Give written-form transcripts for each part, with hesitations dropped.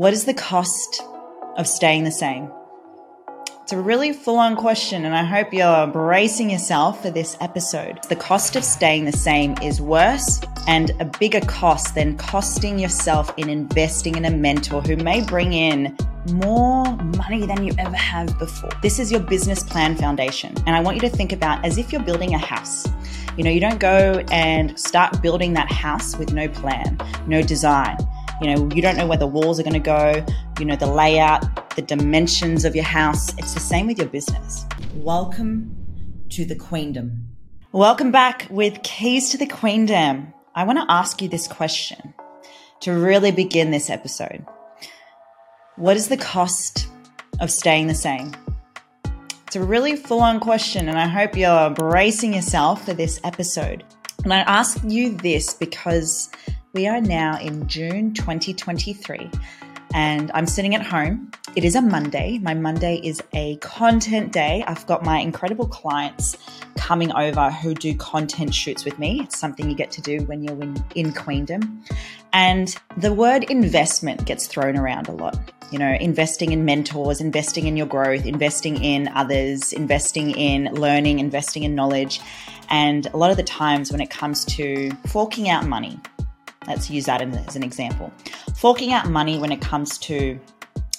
What is the cost of staying the same? It's a really full-on question, and I hope you're bracing yourself for this episode. The cost of staying the same is worse and a bigger cost than costing yourself in investing in a mentor who may bring in more money than you ever have before. This is your business plan foundation, and I want you to think about as if you're building a house. You know, you don't go and start building that house with no plan, no design. You know, you don't know where the walls are going to go, you know, the layout, the dimensions of your house. It's the same with your business. Welcome to the Queendom. Welcome back with Keys to the Queendom. I want to ask you this question to really begin this episode. What is the cost of staying the same? It's a really full-on question, and I hope you're bracing yourself for this episode. And I ask you this because we are now in June 2023, and I'm sitting at home. It is a Monday. My Monday is a content day. I've got my incredible clients coming over who do content shoots with me. It's something you get to do when you're in Queendom. And the word investment gets thrown around a lot. You know, investing in mentors, investing in your growth, investing in others, investing in learning, investing in knowledge. And a lot of the times when it comes to forking out money, let's use that as an example. Forking out money when it comes to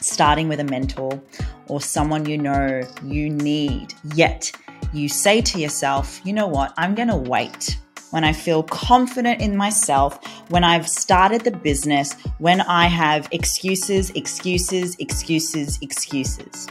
starting with a mentor or someone you know you need, yet you say to yourself, you know what, I'm going to wait. When I feel confident in myself, when I've started the business, when I have excuses.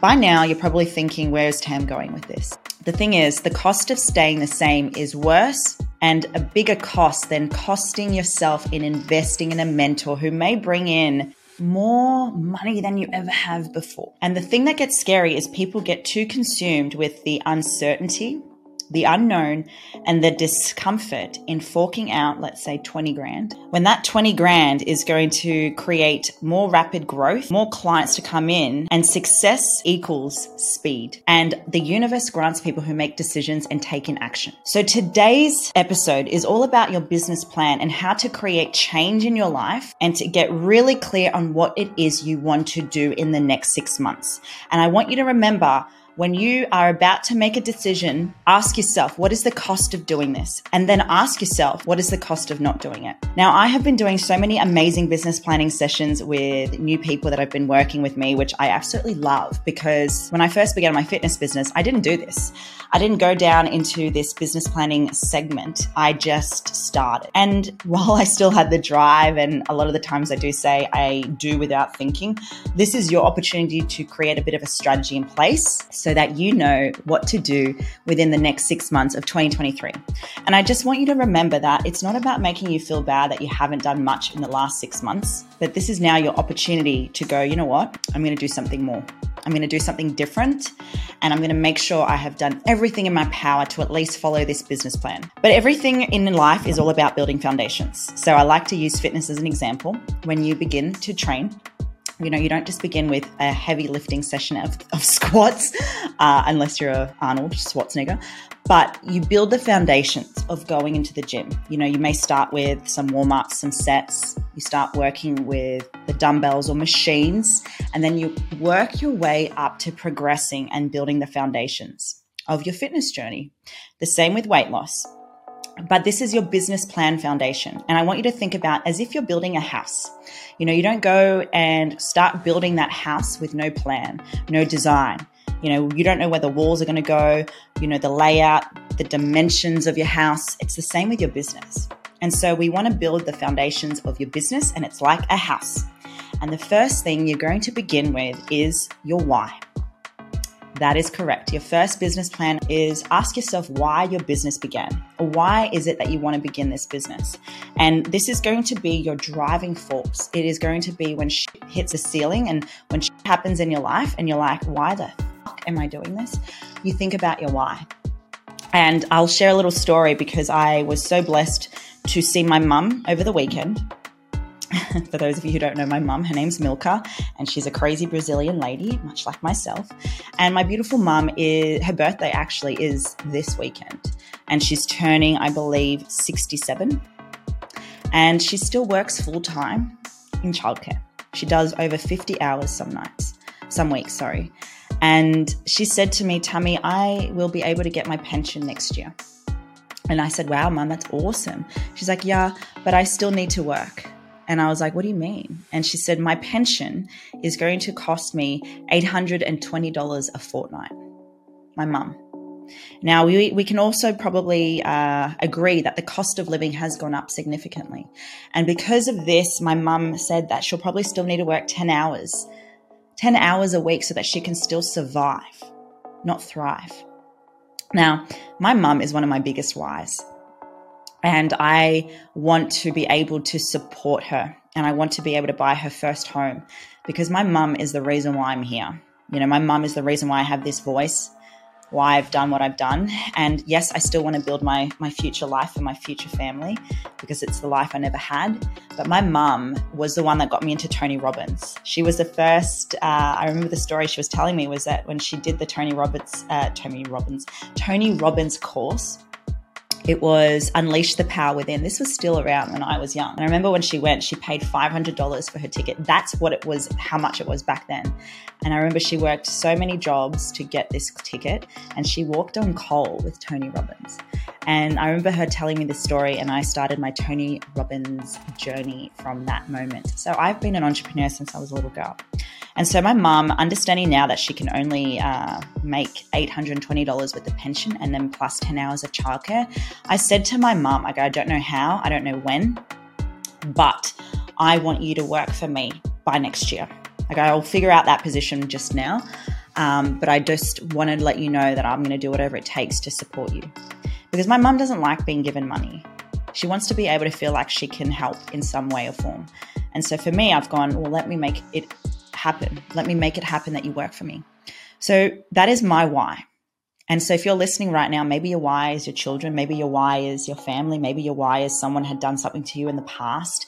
By now, you're probably thinking, where's Tam going with this? The thing is, the cost of staying the same is worse and a bigger cost than costing yourself in investing in a mentor who may bring in more money than you ever have before. And the thing that gets scary is people get too consumed with the uncertainty, the unknown, and the discomfort in forking out, let's say 20 grand, when that 20 grand is going to create more rapid growth, more clients to come in, and success equals speed. And the universe grants people who make decisions and take in action. So today's episode is all about your business plan and how to create change in your life and to get really clear on what it is you want to do in the next 6 months. And I want you to remember, when you are about to make a decision, ask yourself, what is the cost of doing this? And then ask yourself, what is the cost of not doing it? Now, I have been doing so many amazing business planning sessions with new people that have been working with me, which I absolutely love, because when I first began my fitness business, I didn't do this. I didn't go down into this business planning segment. I just started. And while I still had the drive, and a lot of the times I do say I do without thinking, this is your opportunity to create a bit of a strategy in place so that you know what to do within the next 6 months of 2023. And I just want you to remember that it's not about making you feel bad that you haven't done much in the last 6 months, but this is now your opportunity to go, you know what, I'm going to do something more. I'm going to do something different, and I'm going to make sure I have done everything in my power to at least follow this business plan. But everything in life is all about building foundations. So I like to use fitness as an example. When you begin to train, you know, you don't just begin with a heavy lifting session of squats, unless you're Arnold Schwarzenegger, but you build the foundations of going into the gym. You know, you may start with some warm-ups, some sets. You start working with the dumbbells or machines, and then you work your way up to progressing and building the foundations of your fitness journey. The same with weight loss. But this is your business plan foundation. And I want you to think about as if you're building a house. You know, you don't go and start building that house with no plan, no design. You know, you don't know where the walls are going to go, you know, the layout, the dimensions of your house. It's the same with your business. And so we want to build the foundations of your business, and it's like a house. And the first thing you're going to begin with is your why. That is correct. Your first business plan is ask yourself why your business began. Why is it that you want to begin this business? And this is going to be your driving force. It is going to be when shit hits a ceiling and when shit happens in your life and you're like, why the fuck am I doing this? You think about your why. And I'll share a little story because I was so blessed to see my mum over the weekend. For those of you who don't know my mum, her name's Milka, and she's a crazy Brazilian lady, much like myself. And my beautiful mum, her birthday actually is this weekend. And she's turning, I believe, 67. And she still works full-time in childcare. She does over 50 hours some weeks. And she said to me, "Tammy, I will be able to get my pension next year." And I said, "Wow, Mum, that's awesome." She's like, "Yeah, but I still need to work." And I was like, "What do you mean?" And she said, "My pension is going to cost me $820 a fortnight." My mum. Now, we can also probably agree that the cost of living has gone up significantly. And because of this, my mum said that she'll probably still need to work 10 hours a week so that she can still survive, not thrive. Now, my mum is one of my biggest whys, and I want to be able to support her, and I want to be able to buy her first home, because my mum is the reason why I'm here. You know, my mum is the reason why I have this voice, why I've done what I've done. And yes, I still want to build my future life and my future family, because it's the life I never had. But my mum was the one that got me into Tony Robbins. She was the first, I remember the story she was telling me was that when she did the Tony Robbins course, it was Unleash the Power Within. This was still around when I was young. And I remember when she went, she paid $500 for her ticket. That's what it was, how much it was back then. And I remember she worked so many jobs to get this ticket, and she walked on coal with Tony Robbins. And I remember her telling me this story, and I started my Tony Robbins journey from that moment. So I've been an entrepreneur since I was a little girl. And so my mum, understanding now that she can only make $820 with the pension and then plus 10 hours of childcare, I said to my mum, I go, "I don't know how, I don't know when, but I want you to work for me by next year. I go, I'll figure out that position just now, but I just wanted to let you know that I'm going to do whatever it takes to support you." Because my mum doesn't like being given money. She wants to be able to feel like she can help in some way or form. And so for me, I've gone, well, let me make it happen. Let me make it happen that you work for me. So that is my why. And so if you're listening right now, maybe your why is your children, maybe your why is your family, maybe your why is someone had done something to you in the past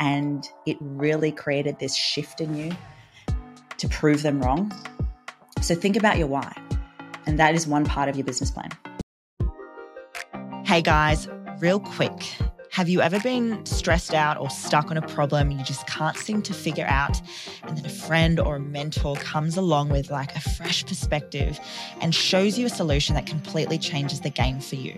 and it really created this shift in you to prove them wrong. So think about your why. And that is one part of your business plan. Hey guys, real quick. Have you ever been stressed out or stuck on a problem you just can't seem to figure out, and then a friend or a mentor comes along with like a fresh perspective and shows you a solution that completely changes the game for you?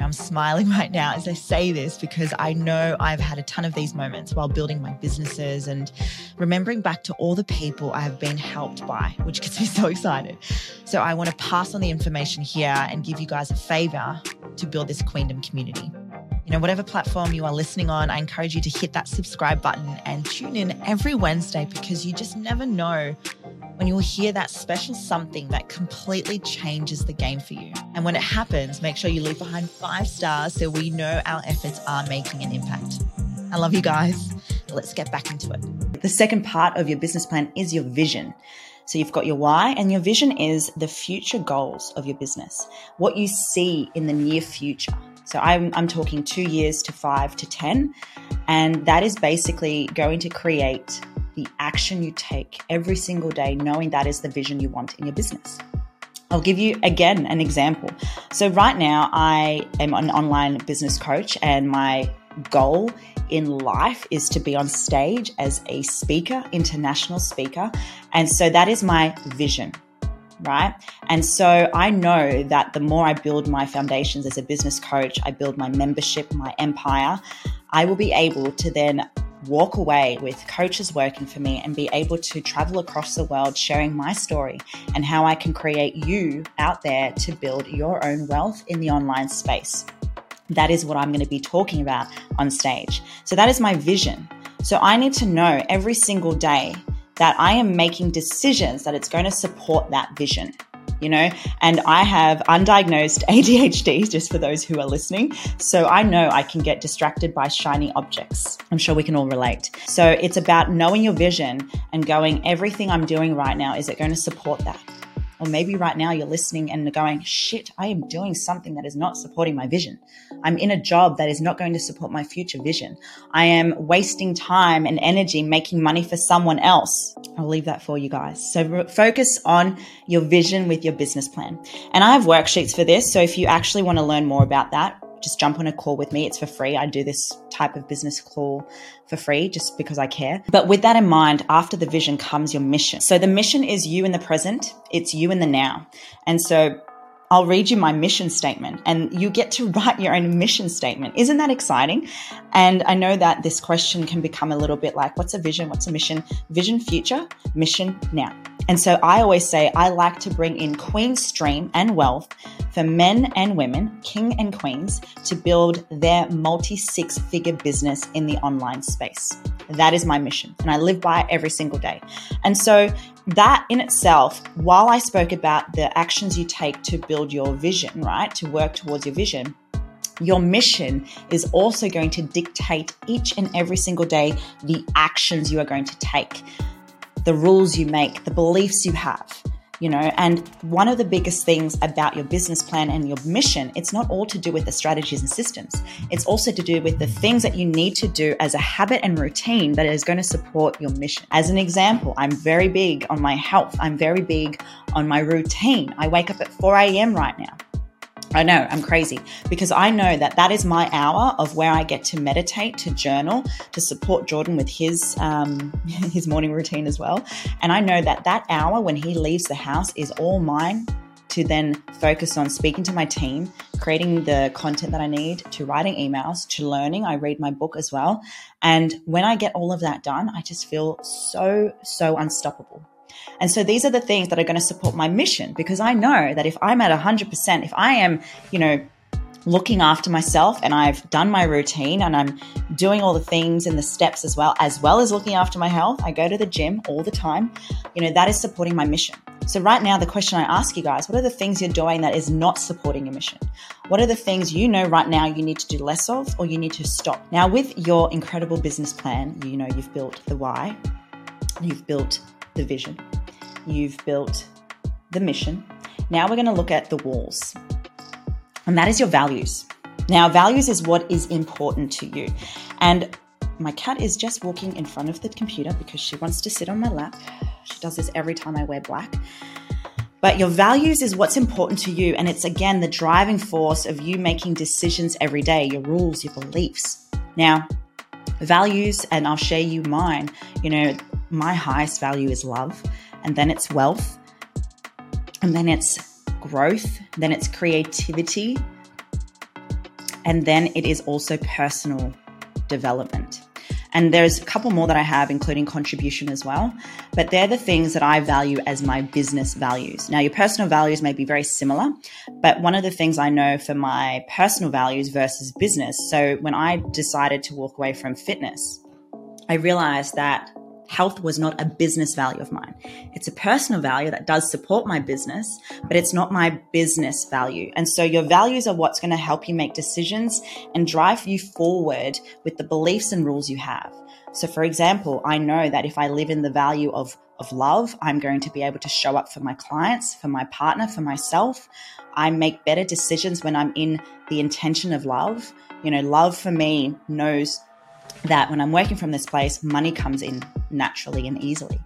I'm smiling right now as I say this because I know I've had a ton of these moments while building my businesses and remembering back to all the people I have been helped by, which gets me so excited. So I want to pass on the information here and give you guys a favor to build this Queendom community. You know, whatever platform you are listening on, I encourage you to hit that subscribe button and tune in every Wednesday, because you just never know when you'll hear that special something that completely changes the game for you. And when it happens, make sure you leave behind 5 stars so we know our efforts are making an impact. I love you guys. Let's get back into it. The second part of your business plan is your vision. So you've got your why, and your vision is the future goals of your business, what you see in the near future. So I'm talking 2 years to 5 to 10, and that is basically going to create the action you take every single day, knowing that is the vision you want in your business. I'll give you again an example. So right now I am an online business coach, and my goal in life is to be on stage as a speaker, international speaker. And so that is my vision. Right? And so I know that the more I build my foundations as a business coach, I build my membership, my empire, I will be able to then walk away with coaches working for me and be able to travel across the world sharing my story and how I can create you out there to build your own wealth in the online space. That is what I'm going to be talking about on stage. So that is my vision. So I need to know every single day that I am making decisions that it's going to support that vision, you know, and I have undiagnosed ADHD, just for those who are listening. So I know I can get distracted by shiny objects. I'm sure we can all relate. So it's about knowing your vision and going, everything I'm doing right now, is it going to support that? Or maybe right now you're listening and going, shit, I am doing something that is not supporting my vision. I'm in a job that is not going to support my future vision. I am wasting time and energy making money for someone else. I'll leave that for you guys. So focus on your vision with your business plan. And I have worksheets for this. So if you actually want to learn more about that, just jump on a call with me. It's for free. I do this type of business call for free just because I care. But with that in mind, after the vision comes your mission. So the mission is you in the present. It's you in the now. And so I'll read you my mission statement, and you get to write your own mission statement. Isn't that exciting? And I know that this question can become a little bit like, what's a vision? What's a mission? Vision future, mission now. And so I always say I like to bring in Queen's Stream and Wealth for men and women, king and queens, to build their multi-six-figure business in the online space. That is my mission, and I live by it every single day. And so that in itself, while I spoke about the actions you take to build your vision, right, to work towards your vision, your mission is also going to dictate each and every single day the actions you are going to take, the rules you make, the beliefs you have, you know. And one of the biggest things about your business plan and your mission, it's not all to do with the strategies and systems. It's also to do with the things that you need to do as a habit and routine that is going to support your mission. As an example, I'm very big on my health. I'm very big on my routine. I wake up at 4 a.m. right now. I know, I'm crazy, because I know that that is my hour of where I get to meditate, to journal, to support Jordan with his morning routine as well. And I know that that hour when he leaves the house is all mine to then focus on speaking to my team, creating the content that I need, to writing emails, to learning. I read my book as well. And when I get all of that done, I just feel so, so unstoppable. And so these are the things that are going to support my mission, because I know that if I'm at 100%, if I am, you know, looking after myself and I've done my routine and I'm doing all the things and the steps as well as looking after my health, I go to the gym all the time, you know, that is supporting my mission. So right now, the question I ask you guys, what are the things you're doing that is not supporting your mission? What are the things you know right now you need to do less of, or you need to stop? Now, with your incredible business plan, you know, you've built the why, you've built the vision, you've built the mission. Now we're going to look at the walls, and that is your values. Now, values is what is important to you. And my cat is just walking in front of the computer because she wants to sit on my lap. She does this every time I wear black. But your values is what's important to you, and it's again the driving force of you making decisions every day, your rules, your beliefs. Now, values, and I'll share you mine, you know, my highest value is love, and then it's wealth, and then it's growth, then it's creativity, and then it is also personal development. And there's a couple more that I have, including contribution as well, but they're the things that I value as my business values. Now, your personal values may be very similar, but one of the things I know for my personal values versus business, so when I decided to walk away from fitness, I realized that health was not a business value of mine. It's a personal value that does support my business, but it's not my business value. And so your values are what's going to help you make decisions and drive you forward with the beliefs and rules you have. So for example, I know that if I live in the value of love, I'm going to be able to show up for my clients, for my partner, for myself. I make better decisions when I'm in the intention of love. You know, love for me knows that when I'm working from this place, money comes in naturally and easily.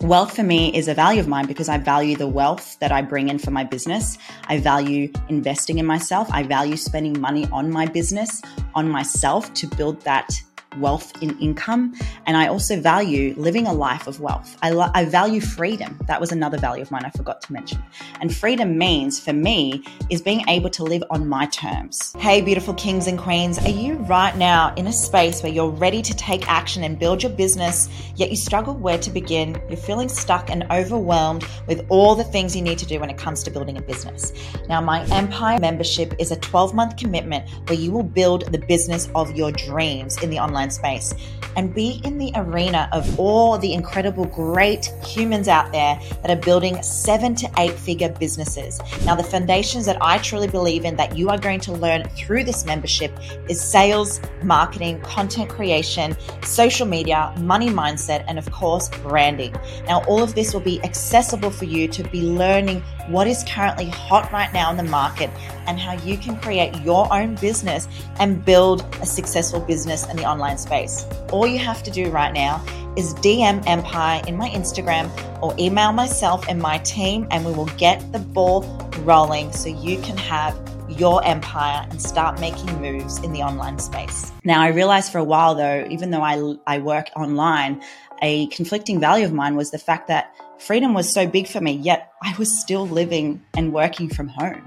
Wealth for me is a value of mine because I value the wealth that I bring in for my business. I value investing in myself. I value spending money on my business, on myself, to build that wealth in income. And I also value living a life of wealth. I value freedom. That was another value of mine I forgot to mention. And freedom means for me is being able to live on my terms. Hey, beautiful kings and queens, are you right now in a space where you're ready to take action and build your business, yet you struggle where to begin? You're feeling stuck and overwhelmed with all the things you need to do when it comes to building a business. Now, my Empire membership is a 12-month commitment where you will build the business of your dreams in the online space and be in the arena of all the incredible, great humans out there that are building 7 to 8 figure businesses. Now, the foundations that I truly believe in that you are going to learn through this membership is sales, marketing, content creation, social media, money mindset, and of course, branding. Now, all of this will be accessible for you to be learning what is currently hot right now in the market and how you can create your own business and build a successful business in the online space. All you have to do right now is DM Empire in my Instagram or email myself and my team, and we will get the ball rolling so you can have your empire and start making moves in the online space. Now, I realized for a while, though, even though I work online, a conflicting value of mine was the fact that freedom was so big for me, yet I was still living and working from home.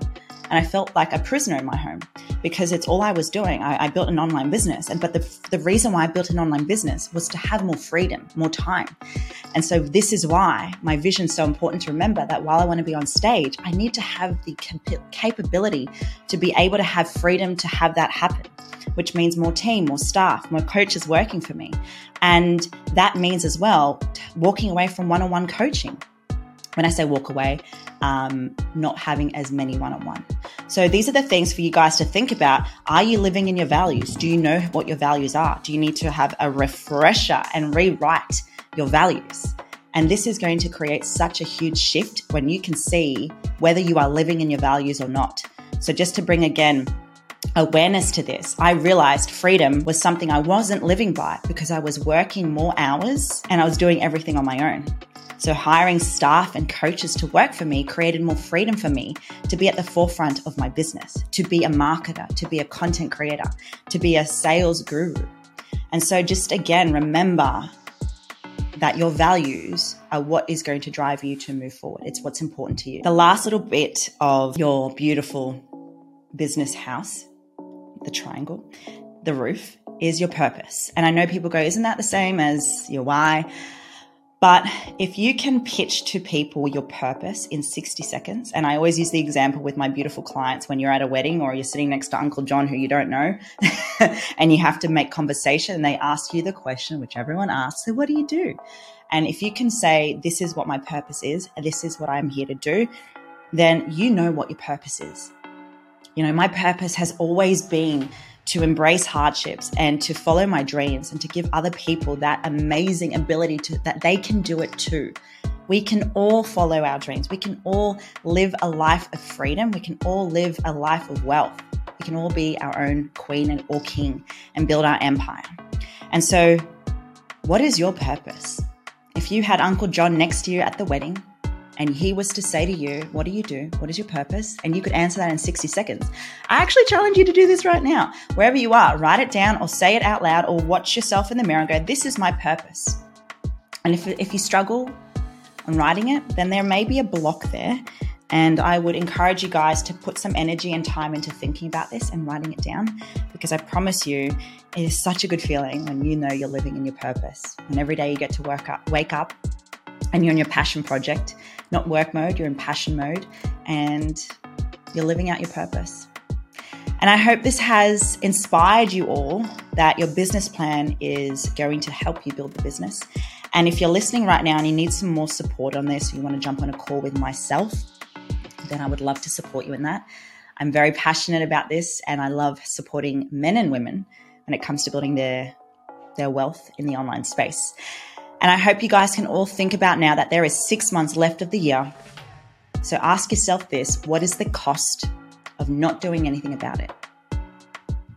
And I felt like a prisoner in my home because it's all I was doing. I built an online business. But the reason why I built an online business was to have more freedom, more time. And so this is why my vision is so important to remember that while I want to be on stage, I need to have the capability to be able to have freedom to have that happen, which means more team, more staff, more coaches working for me. And that means as well, walking away from one-on-one coaching. When I say walk away, not having as many one-on-one. So these are the things for you guys to think about. Are you living in your values? Do you know what your values are? Do you need to have a refresher and rewrite your values? And this is going to create such a huge shift when you can see whether you are living in your values or not. So just to bring again awareness to this, I realized freedom was something I wasn't living by because I was working more hours and I was doing everything on my own. So hiring staff and coaches to work for me created more freedom for me to be at the forefront of my business, to be a marketer, to be a content creator, to be a sales guru. And so just again, remember that your values are what is going to drive you to move forward. It's what's important to you. The last little bit of your beautiful business house, the triangle, the roof, is your purpose. And I know people go, isn't that the same as your why? But if you can pitch to people your purpose in 60 seconds, and I always use the example with my beautiful clients, when you're at a wedding or you're sitting next to Uncle John, who you don't know, and you have to make conversation, and they ask you the question, which everyone asks, so what do you do? And if you can say, this is what my purpose is, and this is what I'm here to do, then you know what your purpose is. You know, my purpose has always been to embrace hardships and to follow my dreams and to give other people that amazing ability to that they can do it too. We can all follow our dreams. We can all live a life of freedom. We can all live a life of wealth. We can all be our own queen and or king and build our empire. And so what is your purpose? If you had Uncle John next to you at the wedding, and he was to say to you, what do you do? What is your purpose? And you could answer that in 60 seconds. I actually challenge you to do this right now. Wherever you are, write it down or say it out loud or watch yourself in the mirror and go, this is my purpose. And if you struggle on writing it, then there may be a block there. And I would encourage you guys to put some energy and time into thinking about this and writing it down, because I promise you, it is such a good feeling when you know you're living in your purpose. And every day you get to wake up and you're in your passion project, not work mode, you're in passion mode, and you're living out your purpose. And I hope this has inspired you all that your business plan is going to help you build the business. And if you're listening right now and you need some more support on this, you want to jump on a call with myself, then I would love to support you in that. I'm very passionate about this and I love supporting men and women when it comes to building their wealth in the online space. And I hope you guys can all think about now that there is 6 months left of the year. So ask yourself this, what is the cost of not doing anything about it?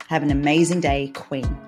Have an amazing day, Queen.